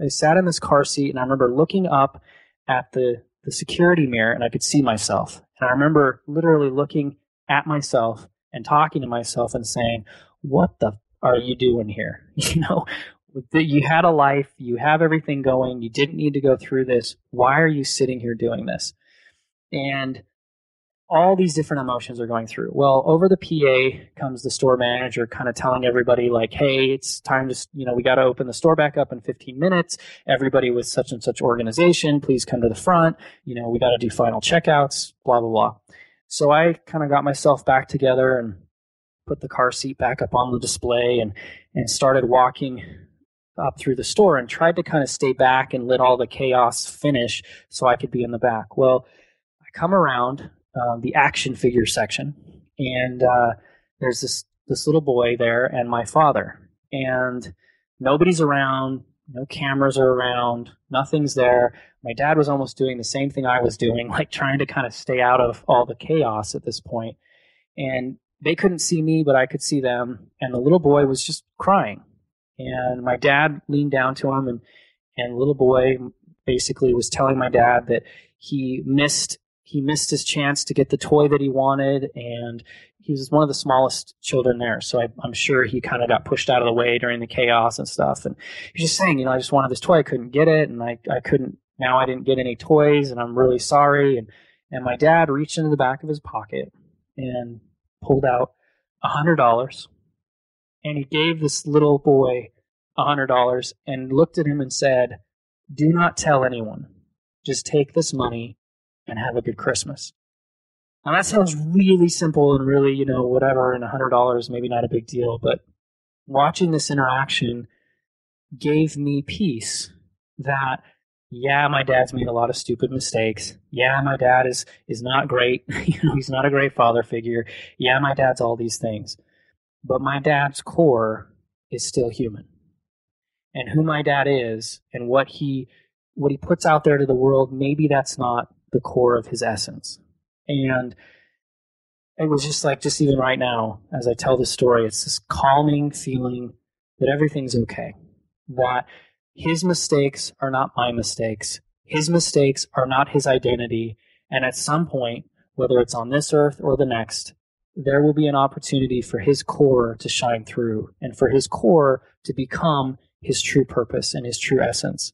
I sat in this car seat, and I remember looking up at the, the security mirror, and I could see myself. And I remember literally looking at myself and talking to myself and saying, what the f- are you doing here? You know? You had a life, you have everything going, you didn't need to go through this. Why are you sitting here doing this? And all these different emotions are going through. Well, over the P A comes the store manager kind of telling everybody like, hey, it's time to, you know, we got to open the store back up in fifteen minutes. Everybody with such and such organization, please come to the front. You know, we got to do final checkouts, blah, blah, blah. So I kind of got myself back together and put the car seat back up on the display and, and started walking up through the store and tried to kind of stay back and let all the chaos finish so I could be in the back. Well, I come around uh, the action figure section, and uh, there's this, this little boy there and my father. And nobody's around, no cameras are around, nothing's there. My dad was almost doing the same thing I was doing, like trying to kind of stay out of all the chaos at this point. And they couldn't see me, but I could see them. And the little boy was just crying. And my dad leaned down to him, and, and the little boy basically was telling my dad that he missed he missed his chance to get the toy that he wanted, and he was one of the smallest children there. So I, I'm sure he kind of got pushed out of the way during the chaos and stuff. And he was just saying, you know, I just wanted this toy. I couldn't get it, and I, I couldn't, now I didn't get any toys, and I'm really sorry. And, and my dad reached into the back of his pocket and pulled out one hundred dollars. And he gave this little boy one hundred dollars and looked at him and said, "Do not tell anyone. Just take this money and have a good Christmas." Now that sounds really simple and really, you know, whatever, and one hundred dollars, maybe not a big deal. But watching this interaction gave me peace that, yeah, my dad's made a lot of stupid mistakes. Yeah, my dad is is not great. You know, he's not a great father figure. Yeah, my dad's all these things. But my dad's core is still human. And who my dad is and what he what he puts out there to the world, maybe that's not the core of his essence. And it was just like, just even right now, as I tell this story, it's this calming feeling that everything's okay. That his mistakes are not my mistakes. His mistakes are not his identity. And at some point, whether it's on this earth or the next, there will be an opportunity for his core to shine through and for his core to become his true purpose and his true essence.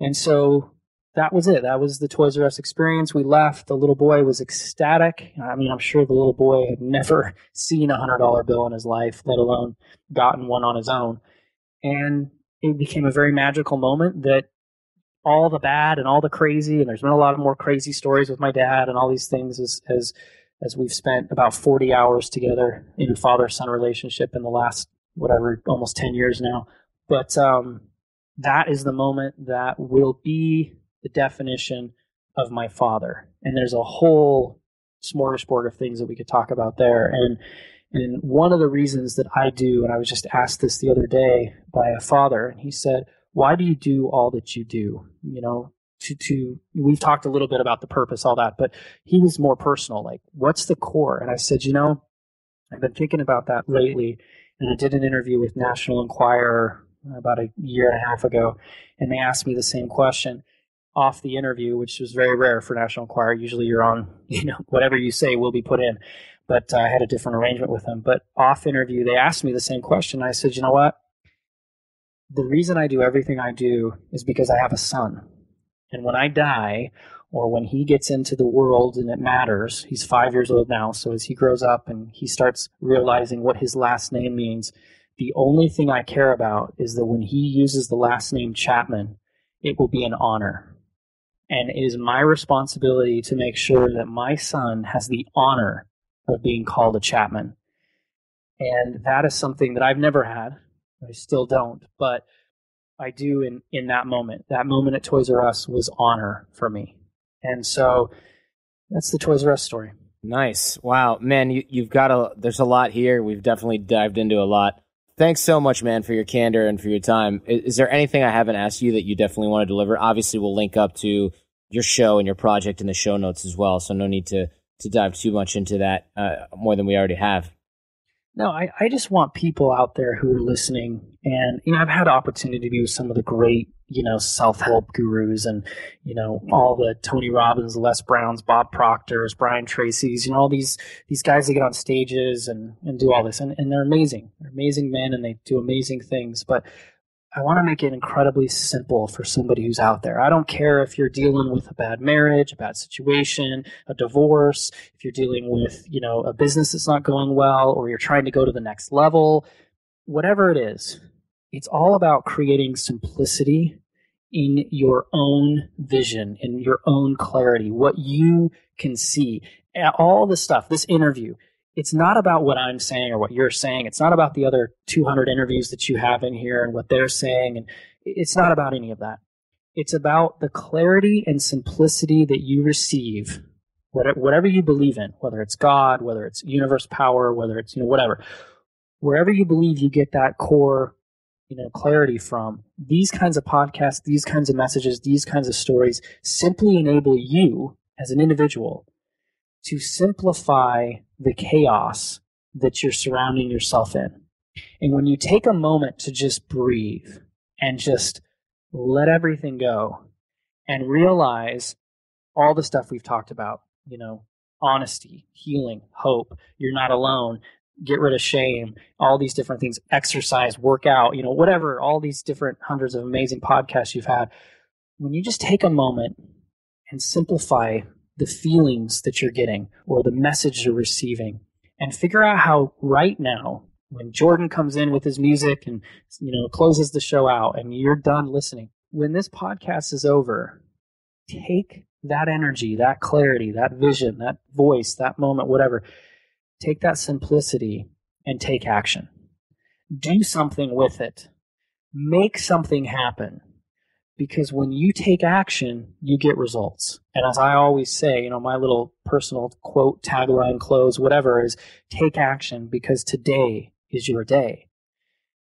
And so that was it. That was the Toys "R" Us experience. We left. The little boy was ecstatic. I mean, I'm sure the little boy had never seen a one hundred dollar bill in his life, let alone gotten one on his own. And it became a very magical moment that all the bad and all the crazy, and there's been a lot of more crazy stories with my dad and all these things as, as as we've spent about forty hours together in a father-son relationship in the last, whatever, almost ten years now. But um, that is the moment that will be the definition of my father. And there's a whole smorgasbord of things that we could talk about there. And and one of the reasons that I do, and I was just asked this the other day by a father, and he said, "Why do you do all that you do?" You know, To, to we've talked a little bit about the purpose, all that, but he was more personal, like, what's the core? And I said, you know, I've been thinking about that lately, and I did an interview with National Enquirer about a year and a half ago, and they asked me the same question off the interview, which was very rare for National Enquirer. Usually you're on, you know, whatever you say will be put in, but uh, I had a different arrangement with them. But off interview, they asked me the same question. I said, you know what? The reason I do everything I do is because I have a son. And when I die, or when he gets into the world and it matters, he's five years old now, so as he grows up and he starts realizing what his last name means, the only thing I care about is that when he uses the last name Chapman, it will be an honor. And it is my responsibility to make sure that my son has the honor of being called a Chapman. And that is something that I've never had. I still don't, but I do in, in that moment. That moment at Toys "R" Us was honor for me. And so that's the Toys "R" Us story. Nice. Wow. Man, you, you've got a, there's a lot here. We've definitely dived into a lot. Thanks so much, man, for your candor and for your time. Is, is there anything I haven't asked you that you definitely want to deliver? Obviously, we'll link up to your show and your project in the show notes as well, so no need to, to dive too much into that uh, more than we already have. No, I, I just want people out there who are listening, and, you know, I've had opportunity to be with some of the great, you know, self-help gurus and, you know, all the Tony Robbins, Les Browns, Bob Proctors, Brian Tracy's, you know, all these, these guys that get on stages and, and do all this, and, and they're amazing. They're amazing men, and they do amazing things, but I want to make it incredibly simple for somebody who's out there. I don't care if you're dealing with a bad marriage, a bad situation, a divorce, if you're dealing with, you know, a business that's not going well, or you're trying to go to the next level, whatever it is, it's all about creating simplicity in your own vision, in your own clarity, what you can see. all this stuff, this interview, it's not about what I'm saying or what you're saying. It's not about the other two hundred interviews that you have in here and what they're saying. And it's not about any of that. It's about the clarity and simplicity that you receive, whatever you believe in, whether it's God, whether it's universe power, whether it's, you know, whatever. Wherever you believe you get that core, you know, clarity from, these kinds of podcasts, these kinds of messages, these kinds of stories simply enable you as an individual to simplify the chaos that you're surrounding yourself in. And when you take a moment to just breathe and just let everything go and realize all the stuff we've talked about, you know, honesty, healing, hope, you're not alone, get rid of shame, all these different things, exercise, work out, you know, whatever, all these different hundreds of amazing podcasts you've had. When you just take a moment and simplify the feelings that you're getting or the message you're receiving and figure out how right now, when Jordan comes in with his music and, you know, closes the show out and you're done listening, when this podcast is over, take that energy, that clarity, that vision, that voice, that moment, whatever, take that simplicity and take action. Do something with it. Make something happen. Because when you take action, you get results. And as I always say, you know, my little personal quote, tagline, close, whatever is, take action because today is your day.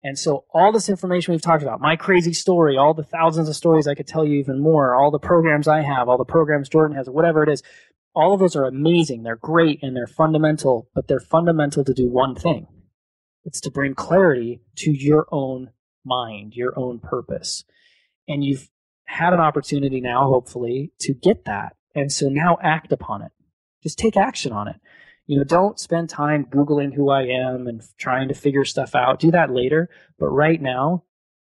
And so all this information we've talked about, my crazy story, all the thousands of stories I could tell you even more, all the programs I have, all the programs Jordan has, whatever it is, all of those are amazing. They're great and they're fundamental, but they're fundamental to do one thing. It's to bring clarity to your own mind, your own purpose. And you've had an opportunity now, hopefully, to get that. And so now act upon it. Just take action on it. You know, don't spend time Googling who I am and trying to figure stuff out. Do that later. But right now,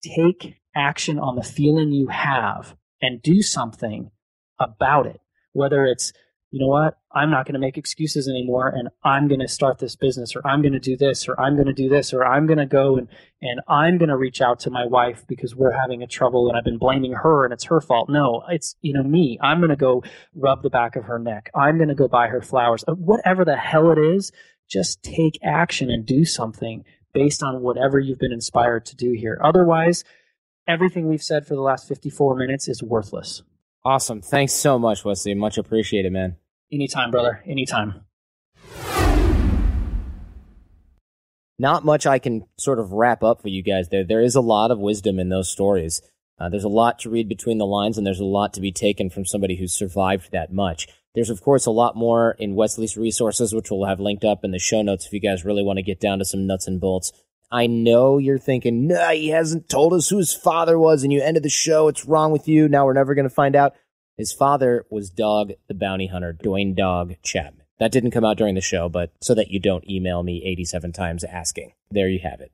take action on the feeling you have and do something about it. Whether it's, you know what, I'm not going to make excuses anymore and I'm going to start this business or I'm going to do this or I'm going to do this or I'm going to go and, and I'm going to reach out to my wife because we're having a trouble and I've been blaming her and it's her fault. No, it's, you know, me. I'm going to go rub the back of her neck. I'm going to go buy her flowers. Whatever the hell it is, just take action and do something based on whatever you've been inspired to do here. Otherwise, everything we've said for the last fifty-four minutes is worthless. Awesome. Thanks so much, Wesley. Much appreciated, man. Anytime, brother. Anytime. Not much I can sort of wrap up for you guys there. There is a lot of wisdom in those stories. Uh, there's a lot to read between the lines, and there's a lot to be taken from somebody who survived that much. There's, of course, a lot more in Wesley's resources, which we'll have linked up in the show notes if you guys really want to get down to some nuts and bolts. I know you're thinking, no, he hasn't told us who his father was, and you ended the show. It's wrong with you. Now we're never going to find out. His father was Dog the Bounty Hunter, Dwayne Dog Chapman. That didn't come out during the show, but so that you don't email me eighty-seven times asking. There you have it.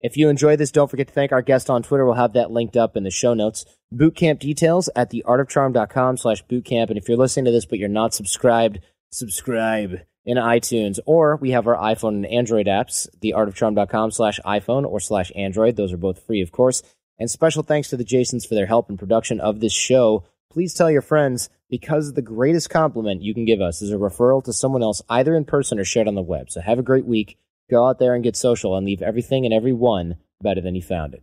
If you enjoy this, don't forget to thank our guest on Twitter. We'll have that linked up in the show notes. Bootcamp details at theartofcharm.com slash bootcamp. And if you're listening to this but you're not subscribed, subscribe in iTunes. Or we have our iPhone and Android apps, theartofcharm.com slash iPhone or slash Android. Those are both free, of course. And special thanks to the Jasons for their help in production of this show. Please tell your friends, because the greatest compliment you can give us is a referral to someone else, either in person or shared on the web. So have a great week. Go out there and get social and leave everything and everyone better than you found it.